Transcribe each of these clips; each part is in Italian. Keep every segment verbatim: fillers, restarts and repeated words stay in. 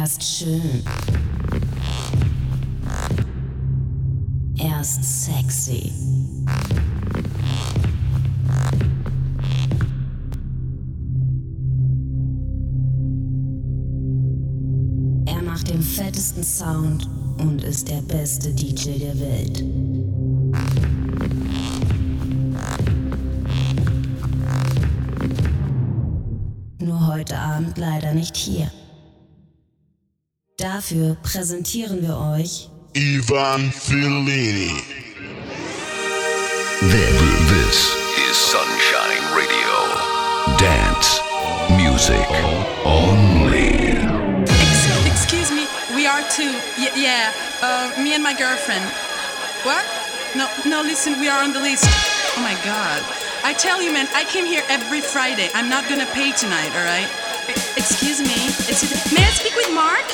Erst schön. Erst sexy. Er macht den fettesten Sound und ist der beste D J der Welt. Nur heute Abend leider nicht hier. Dafür präsentieren wir euch Ivan Fellini. This is Sunshine Radio. Dance music only. Excuse, excuse me, we are two. Y- yeah, uh, me and my girlfriend. What? No, no, listen, we are on the list. Oh my God. I tell you, man, I came here every Friday. I'm not gonna pay tonight, all right? Excuse me. Excuse- May I speak with Mark?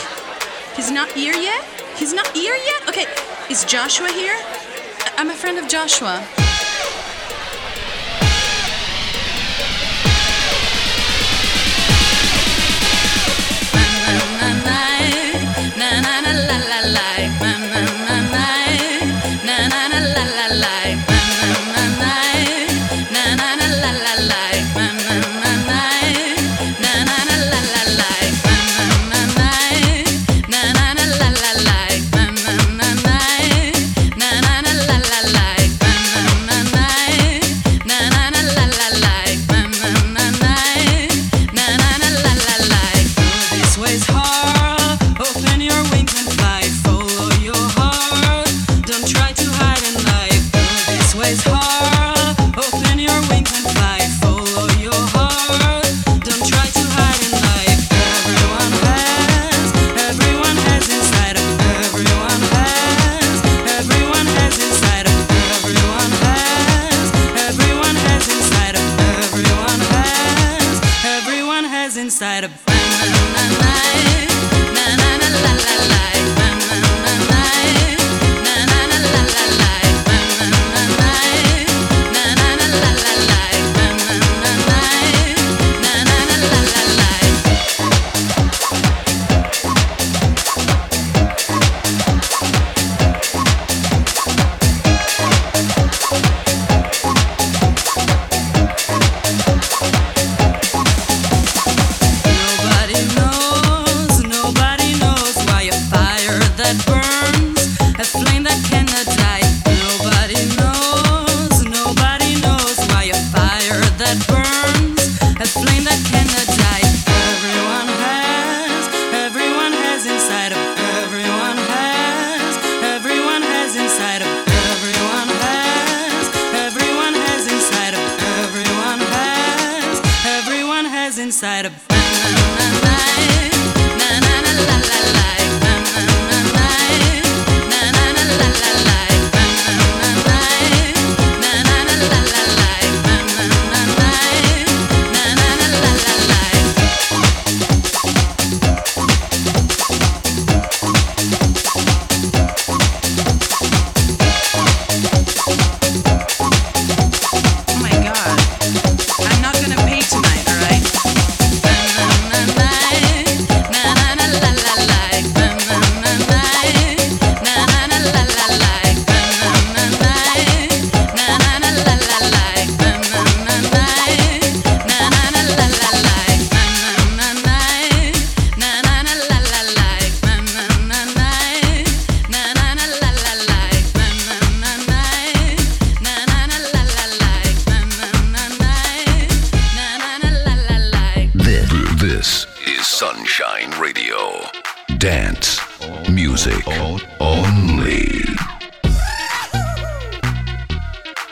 He's not here yet? He's not here yet? Okay, is Joshua here? I'm a friend of Joshua.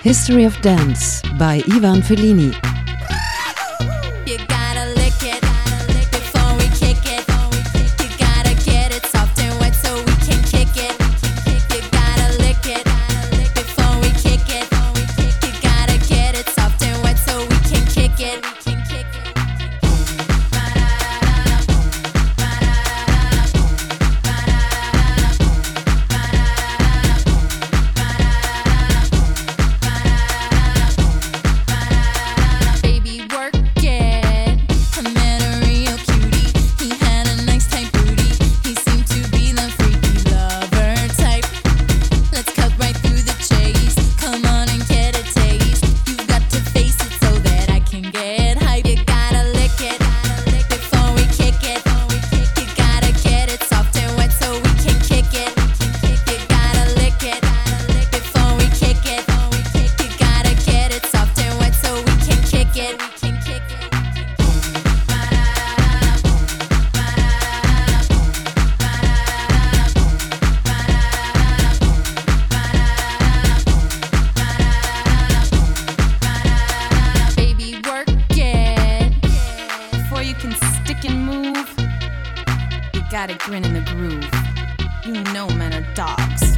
History of Dance by Ivan Fellini. ecstatic grin in the groove. You know men are dogs.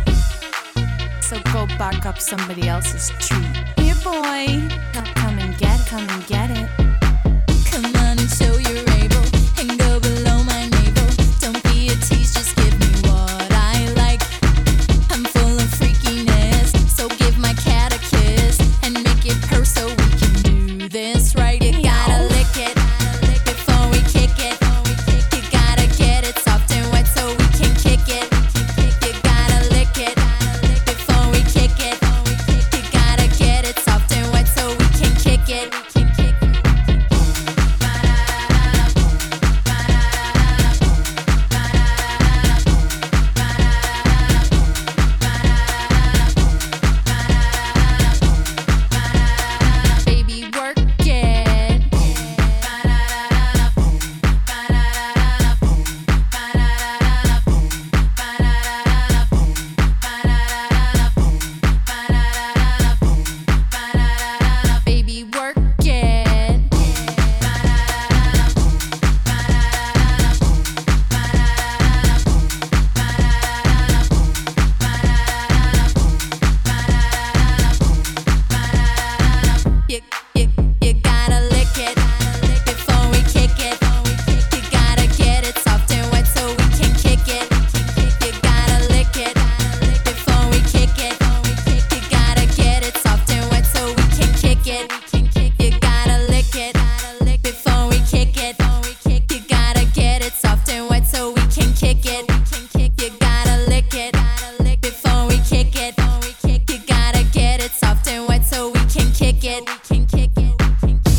So go bark up somebody else's tree. Here, boy. Now come and get, come and get it. Come on and show you're able, and go below my navel. Don't be a tease, just give me what I like. I'm full of freakiness, so give my cat a kiss and make it purr so we can do this right. You gotta lick it before we kick it. You gotta get it soft and wet so we can kick it. You gotta lick it before we kick it. You gotta get it soft and wet so we can kick it.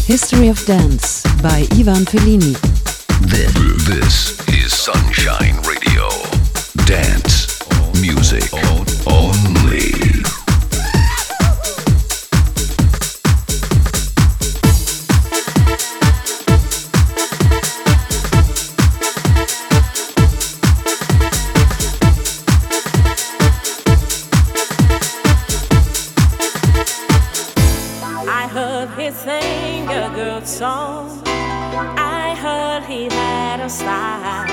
History of Dance by Ivan Fellini. This, this is Sunshine Radio. Dance music only. Song. I heard he had a style,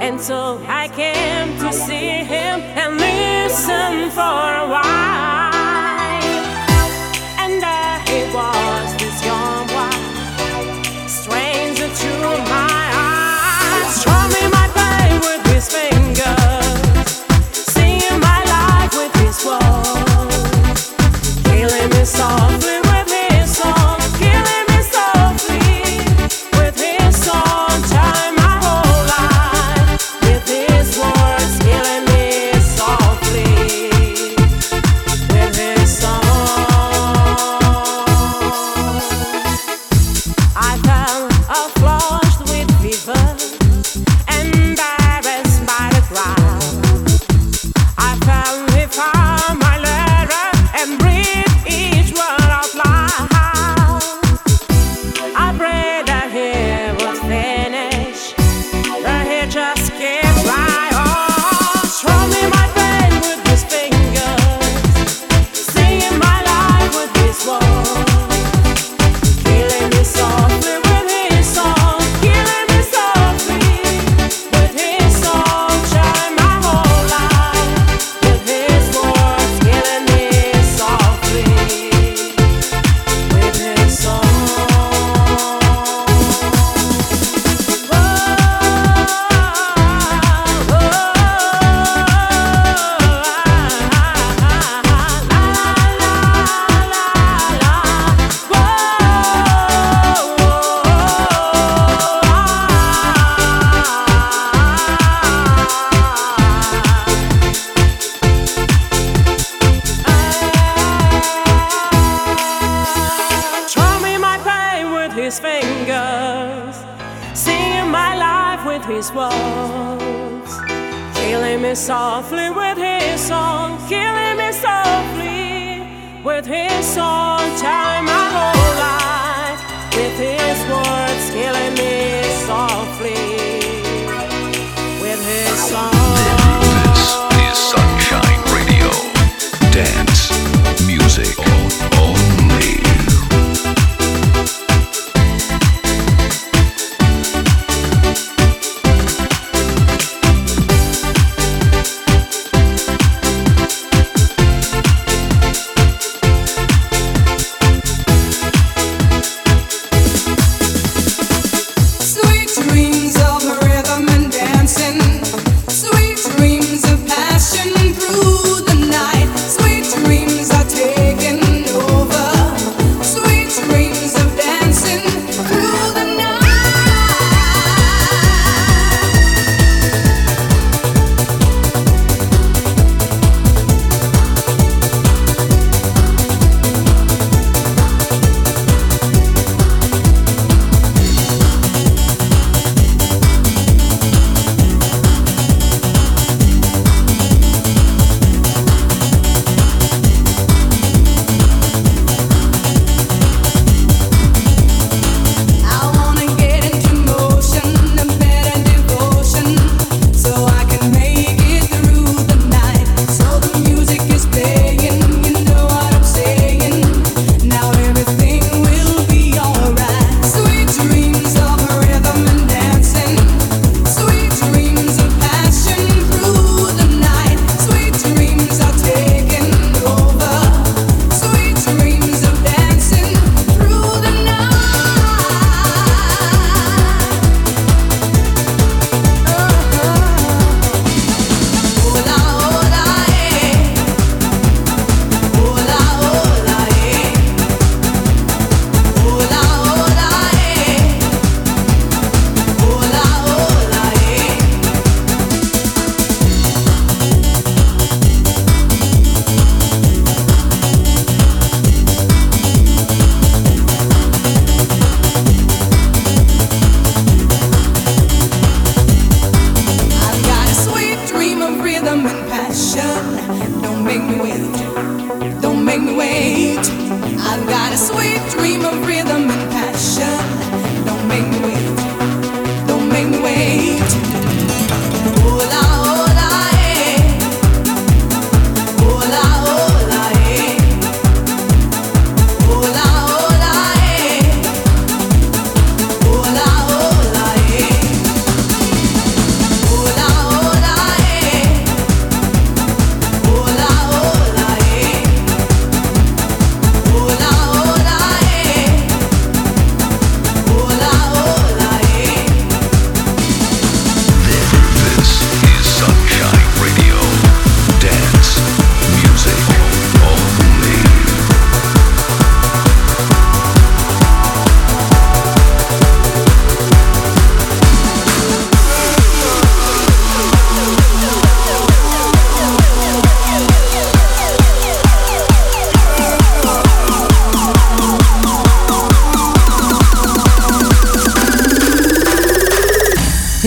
and so I came to see him and listen for a while. And there he was, this young boy, stranger to my eyes, showed me my day with his fingers, singing my life with his words, killing me softly.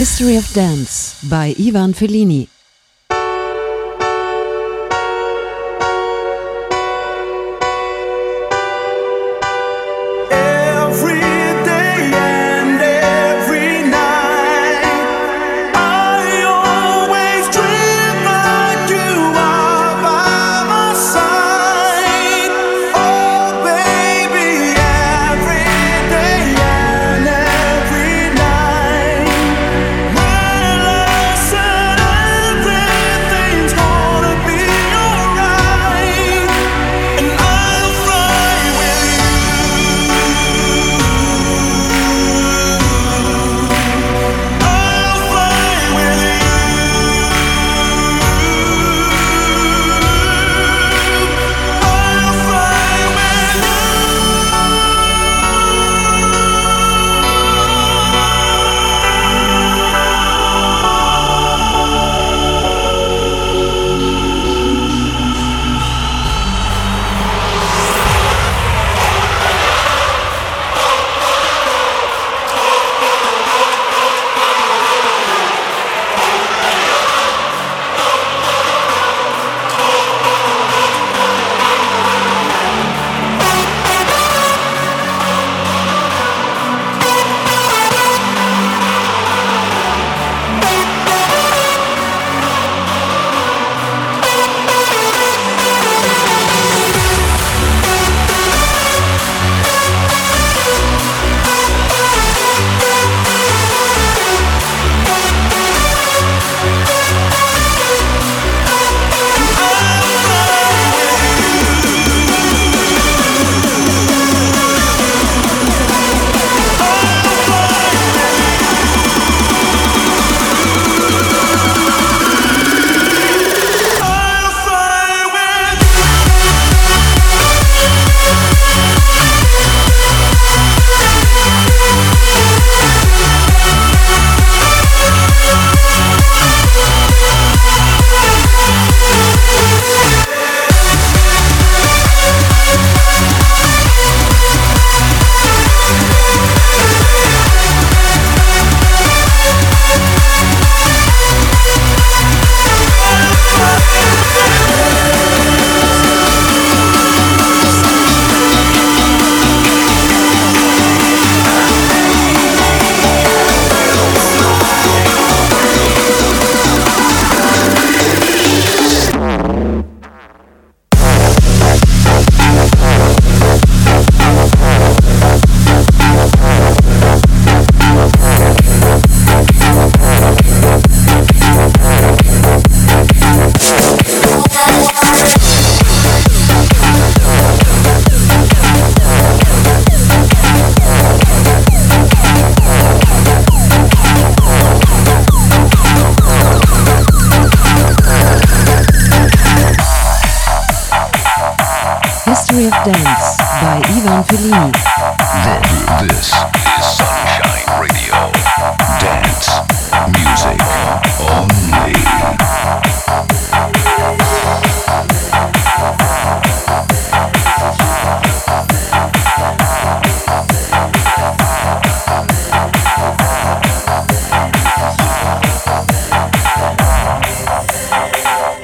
History of Dance by Ivan Fellini. History of Dance by Ivan Fellini. This is Sunshine Radio. Dance music only.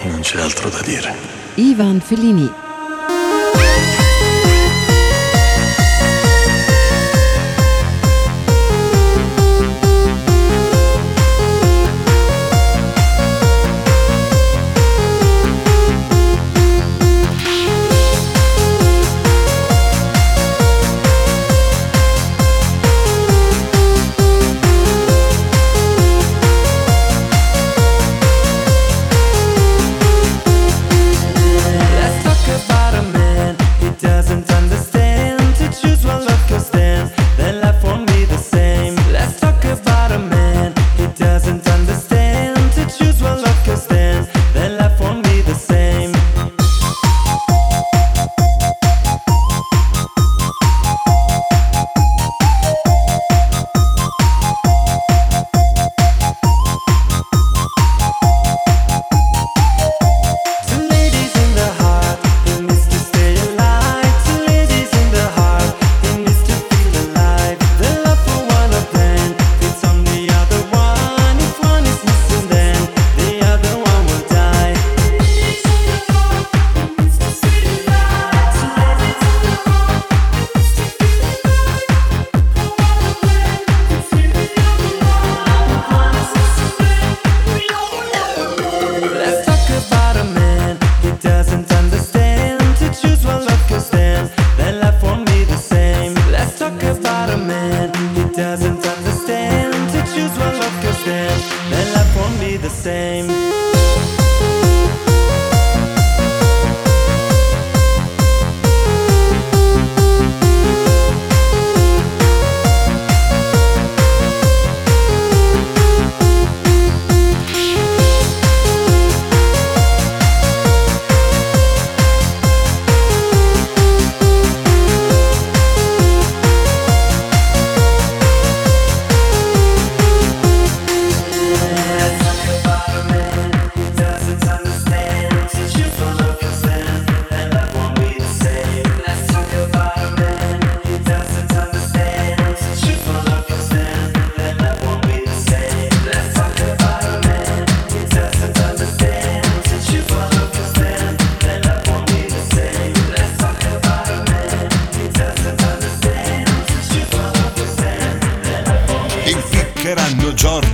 Non c'è altro da dire. Ivan Fellini.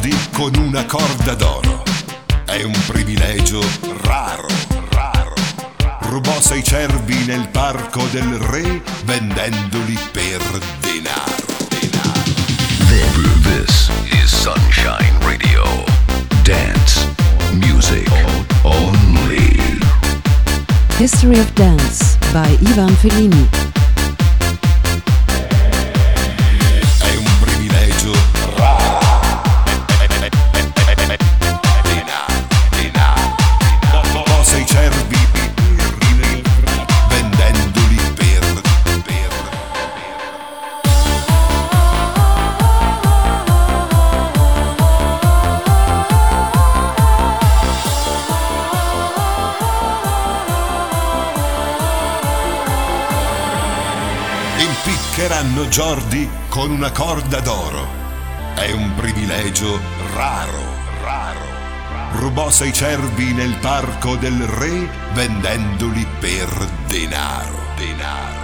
ricordi con una corda d'oro. È un privilegio raro, raro. Rubò sei cervi nel parco del re vendendoli per denaro. denaro. This is Sunshine Radio. Dance music only. History of Dance by Ivan Fellini. Impiccheranno Jordi con una corda d'oro. È un privilegio raro, raro. Rubò sei cervi nel parco del re vendendoli per denaro, denaro.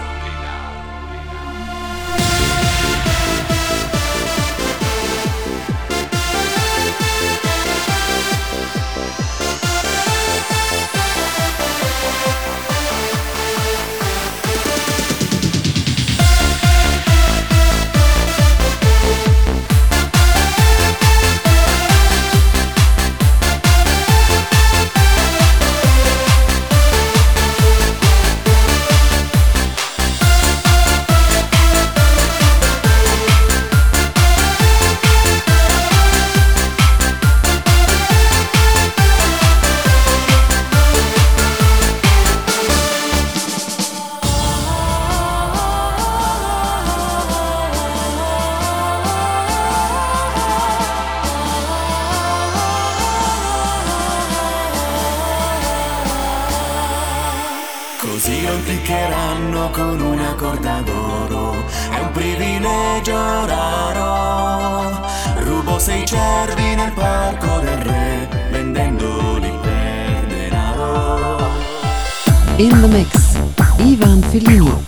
Così lo impiccheranno con una corda d'oro. È un privilegio raro. Rubò sei cervi nel parco del re, vendendoli per denaro. In the mix, Ivan Fellini.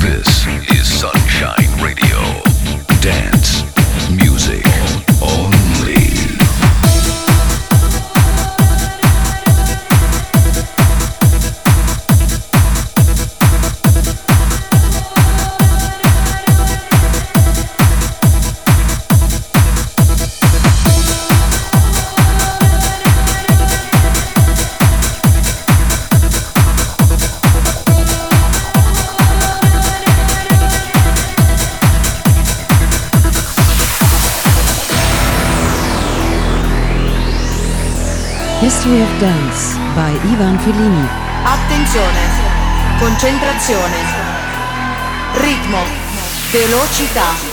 This is Sunshine Radio. Dance music only. History of Dance by Ivan Fellini. Attenzione, concentrazione, ritmo, velocità.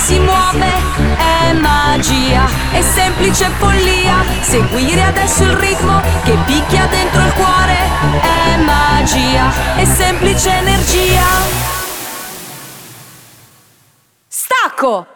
Si muove, è magia, è semplice follia. Seguire adesso il ritmo che picchia dentro il cuore, è magia, è semplice energia. Stacco!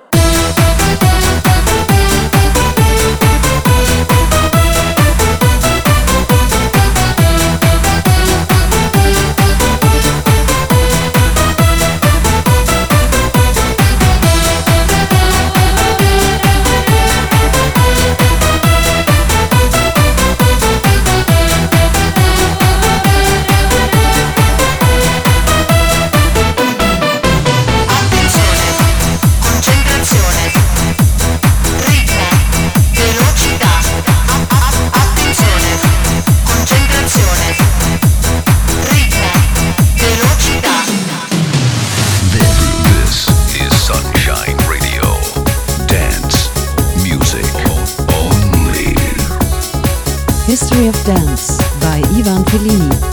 History of Dance by Ivan Fellini.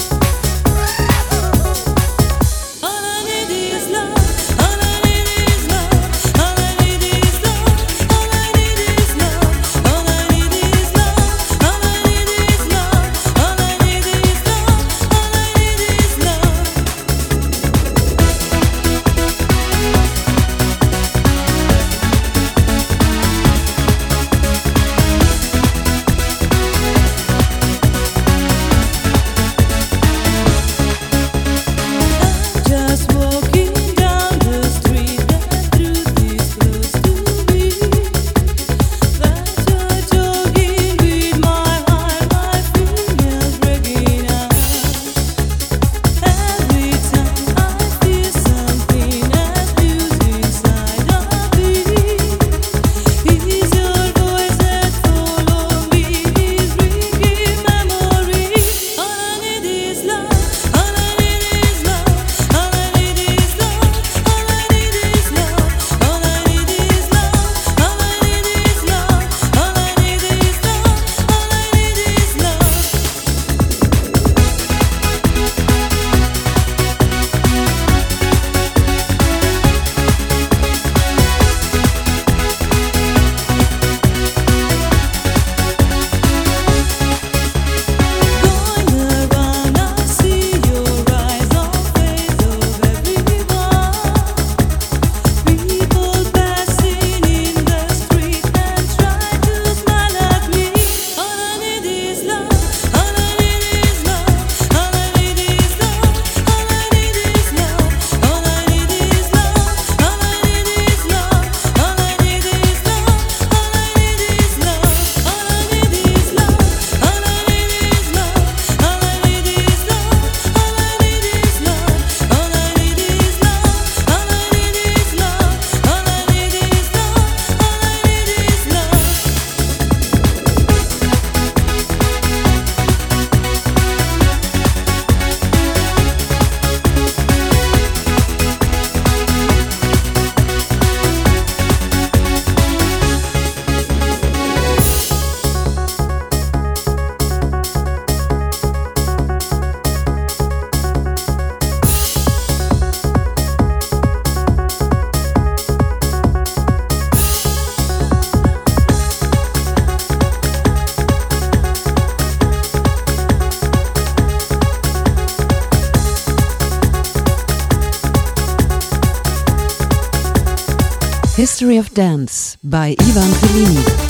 History of Dance by Ivan Fellini.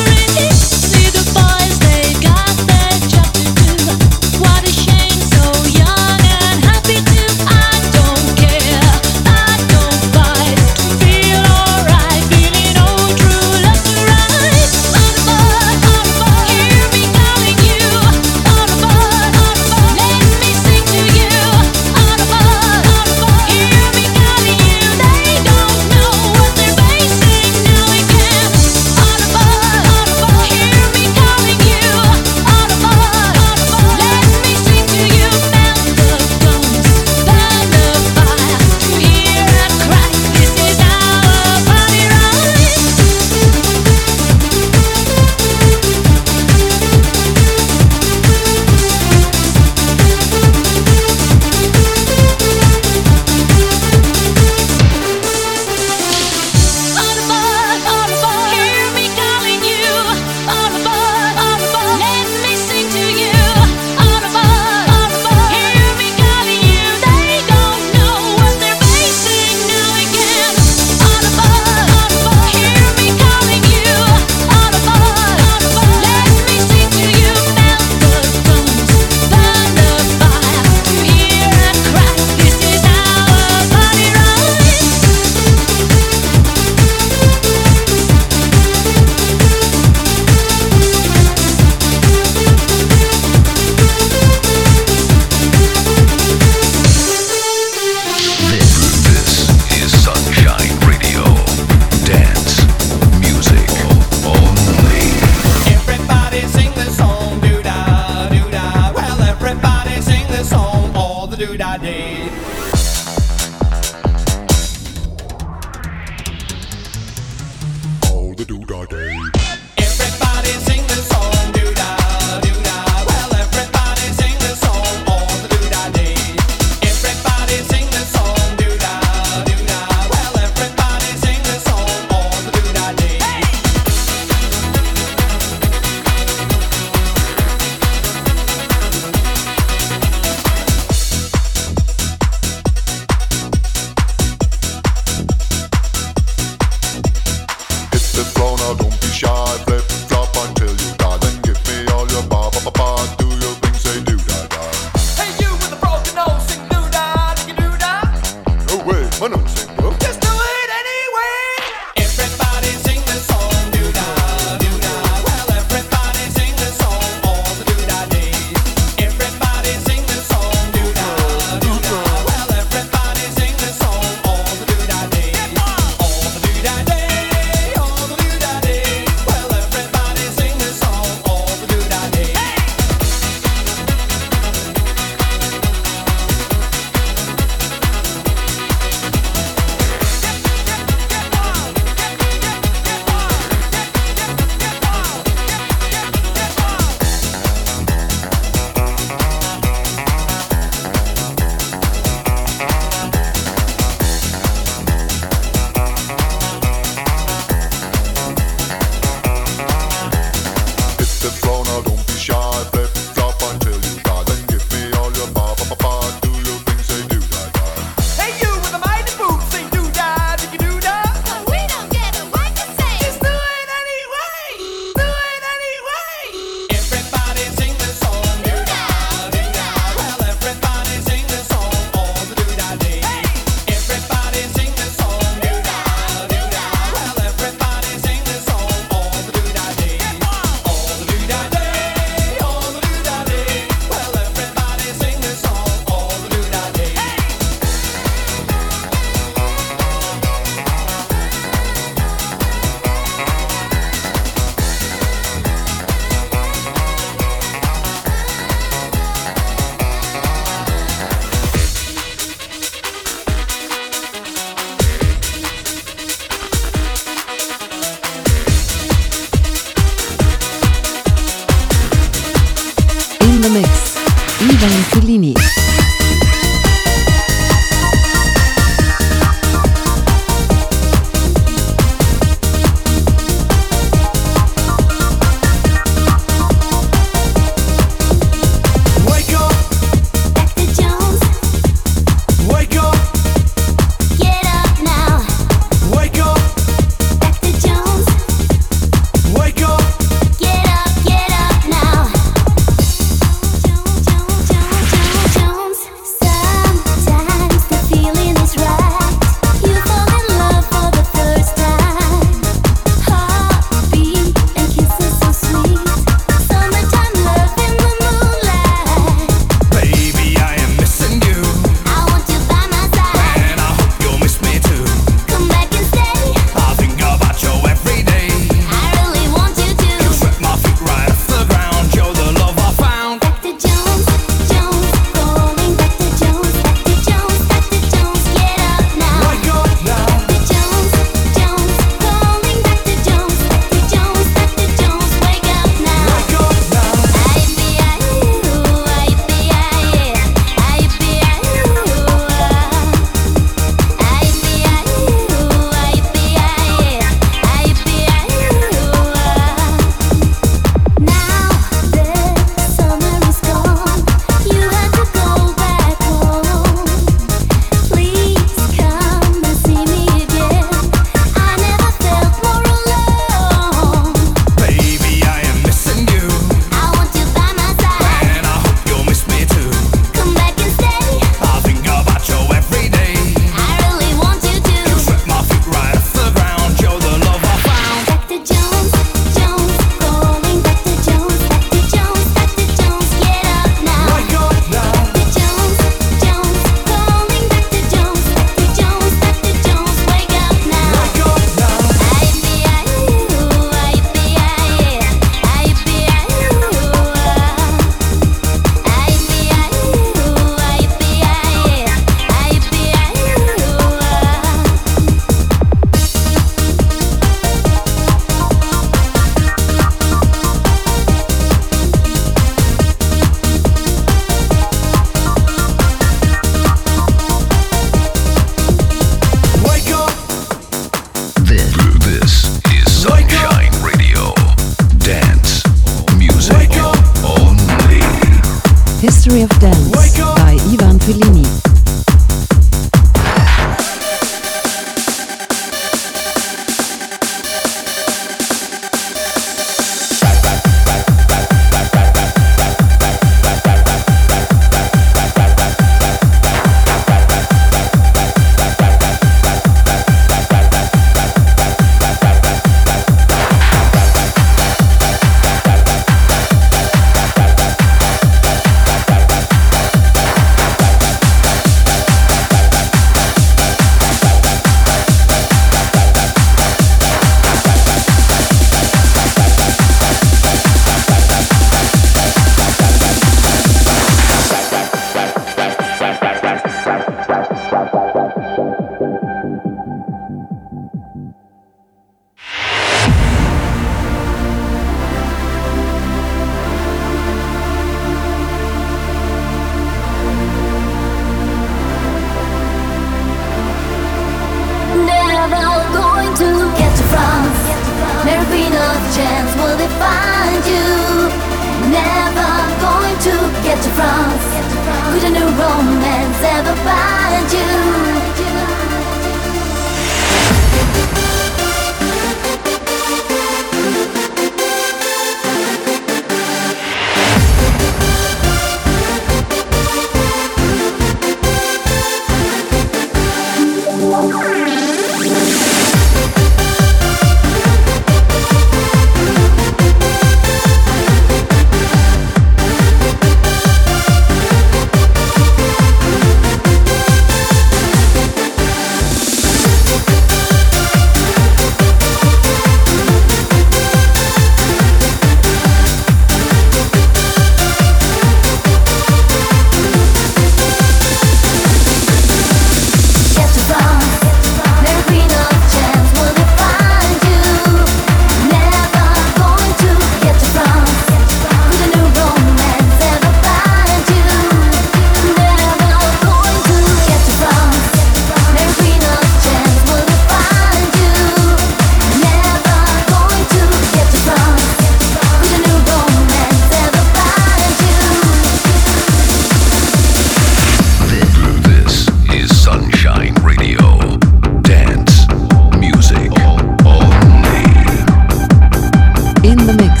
In the mix,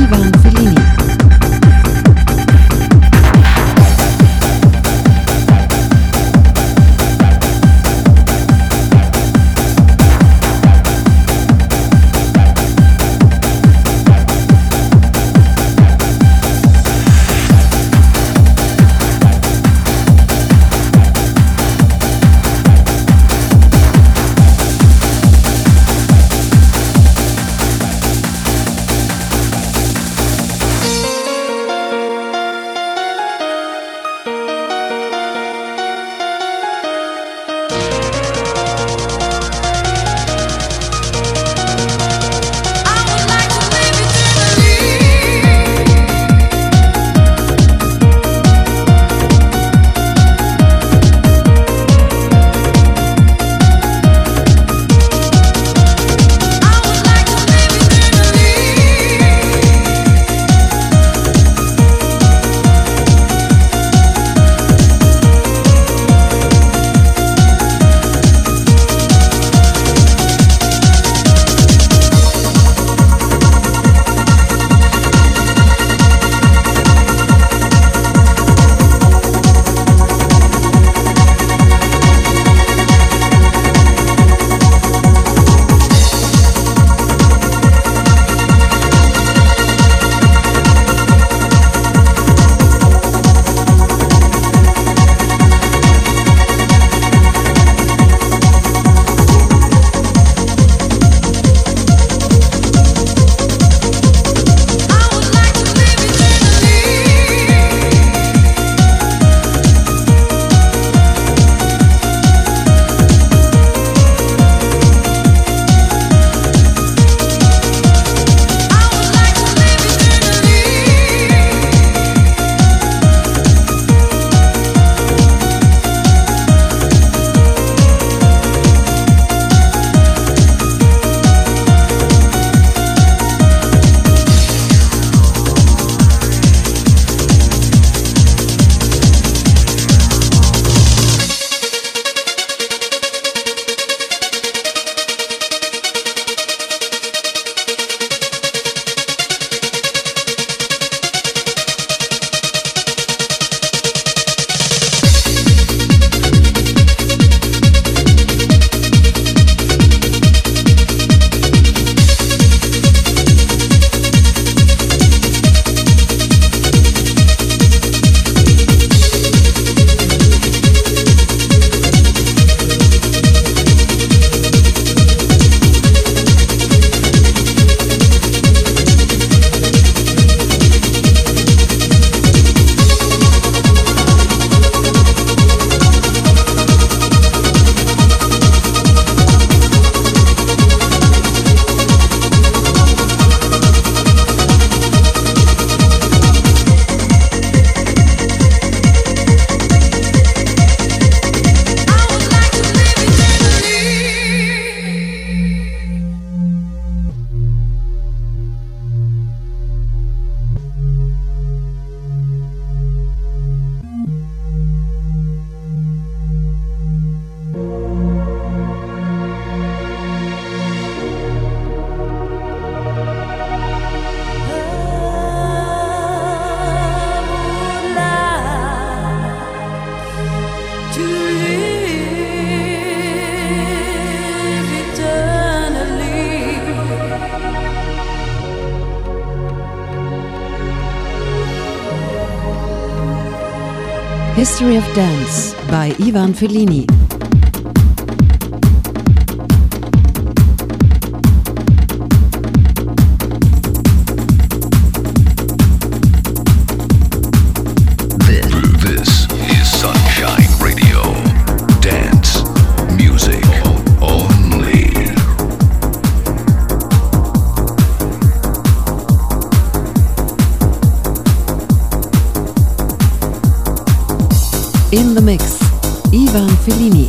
Ivan Fellini. History of Dance by Ivan Fellini. This is Sunshine Radio. Dance music only. In the mix, Ivan Fellini.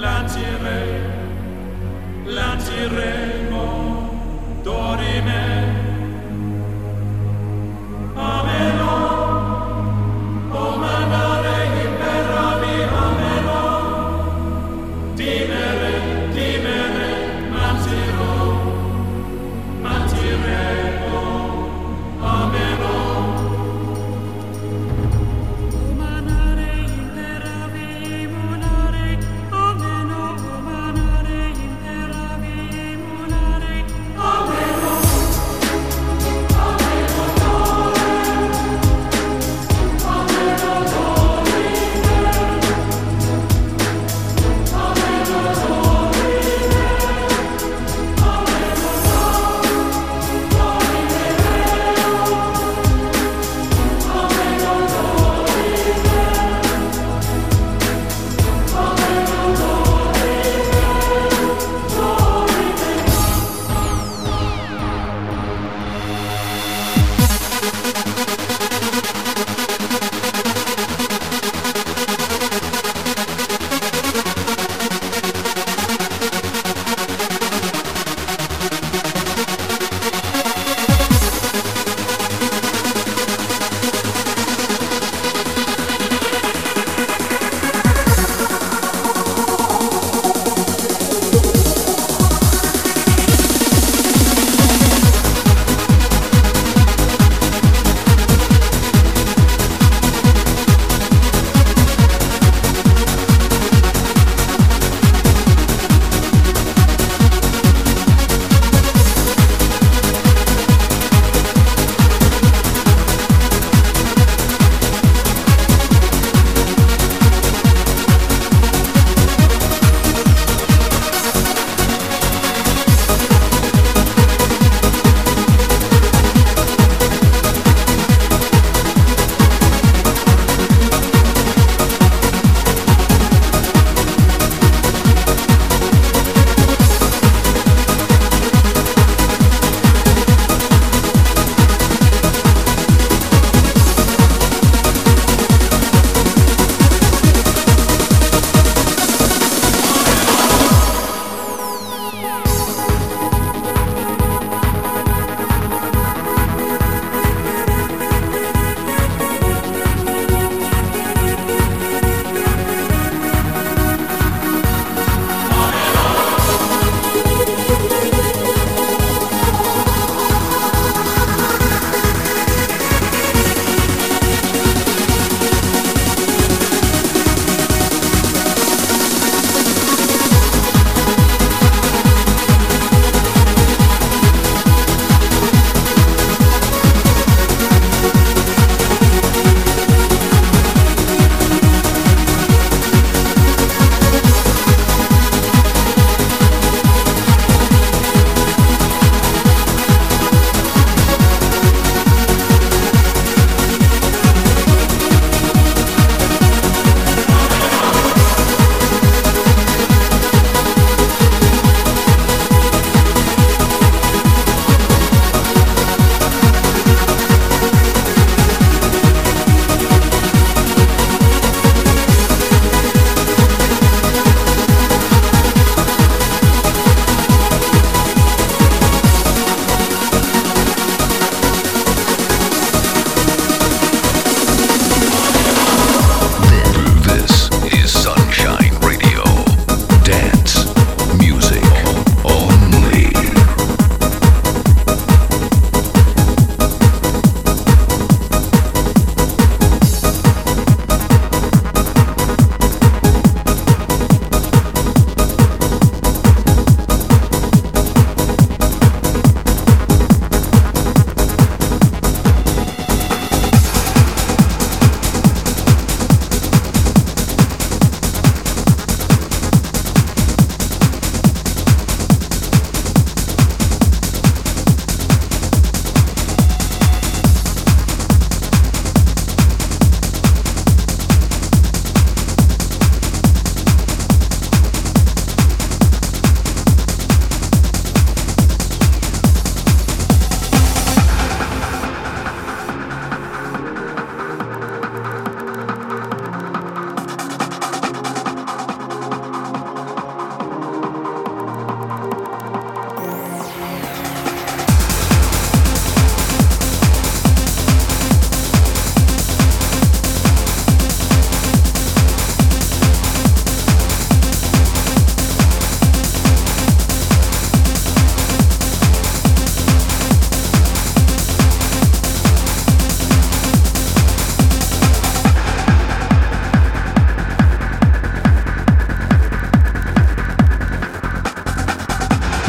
la tireremo, la tireremo d'orime. Ameno, o manare in perravi, ameno, dimere, dimere, matiro, matiremo, ameno.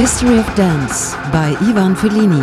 History of Dance by Ivan Fellini.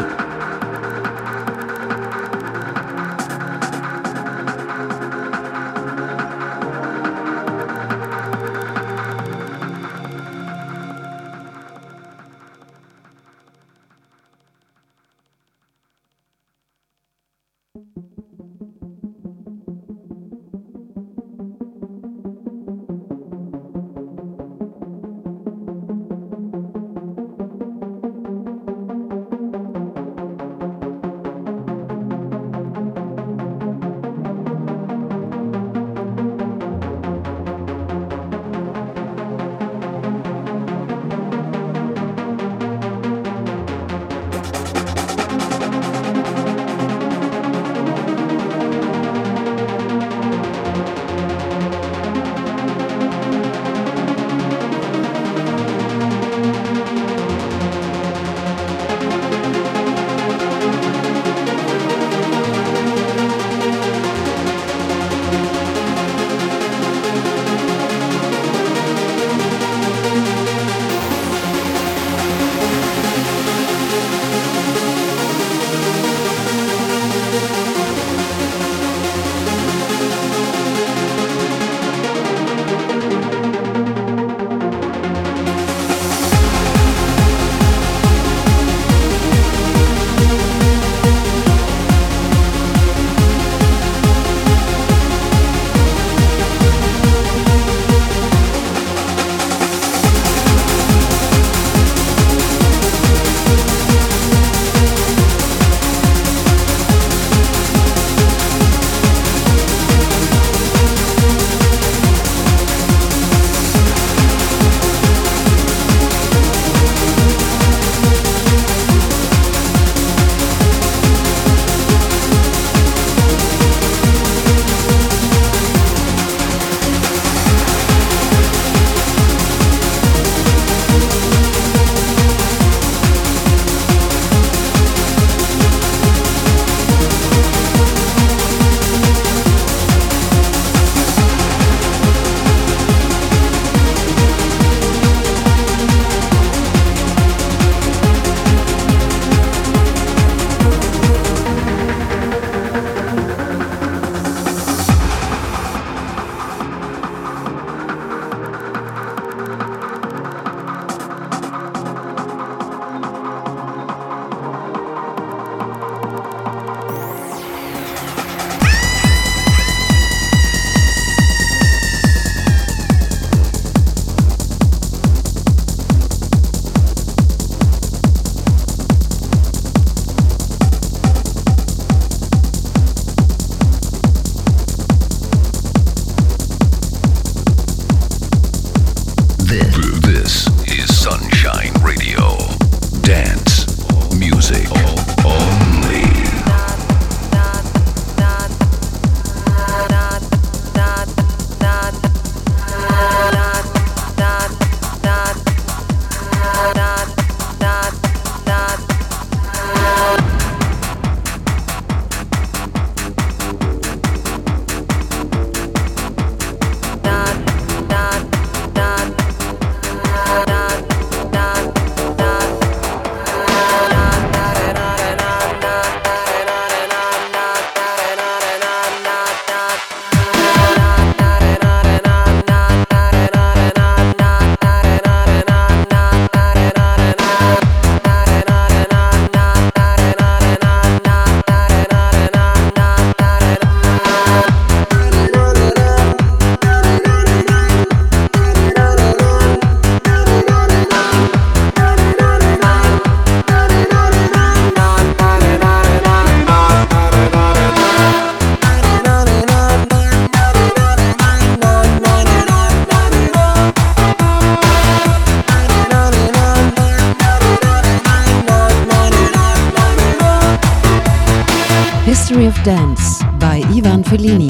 History of Dance by Ivan Fellini.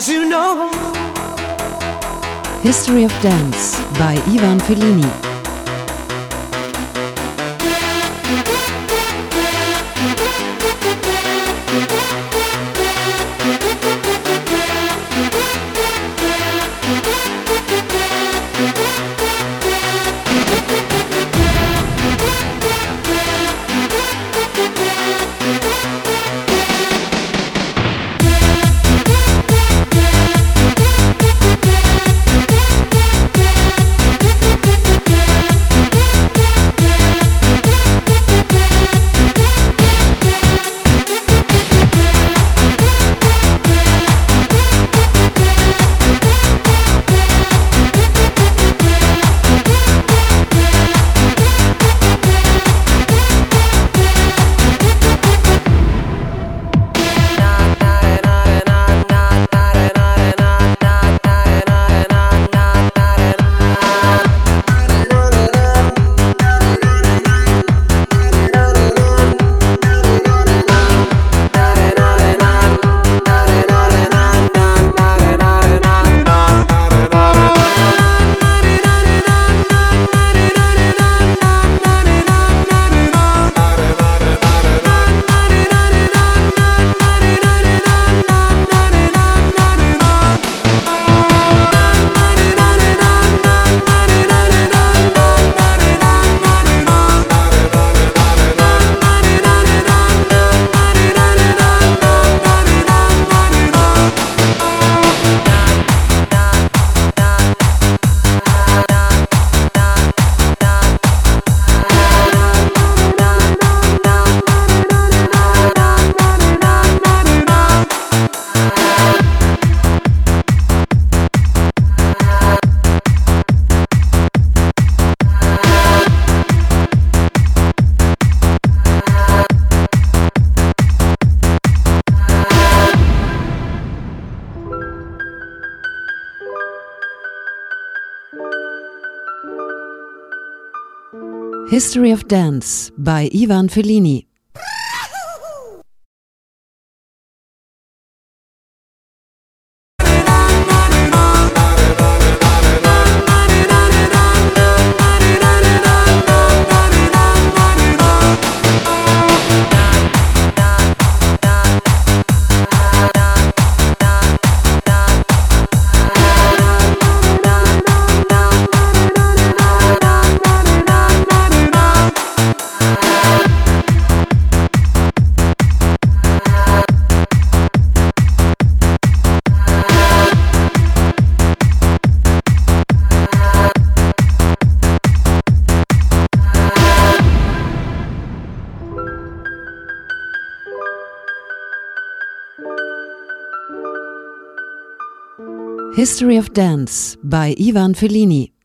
as you know. History of Dance by Ivan Fellini. History of Dance by Ivan Fellini. History of Dance by Ivan Fellini.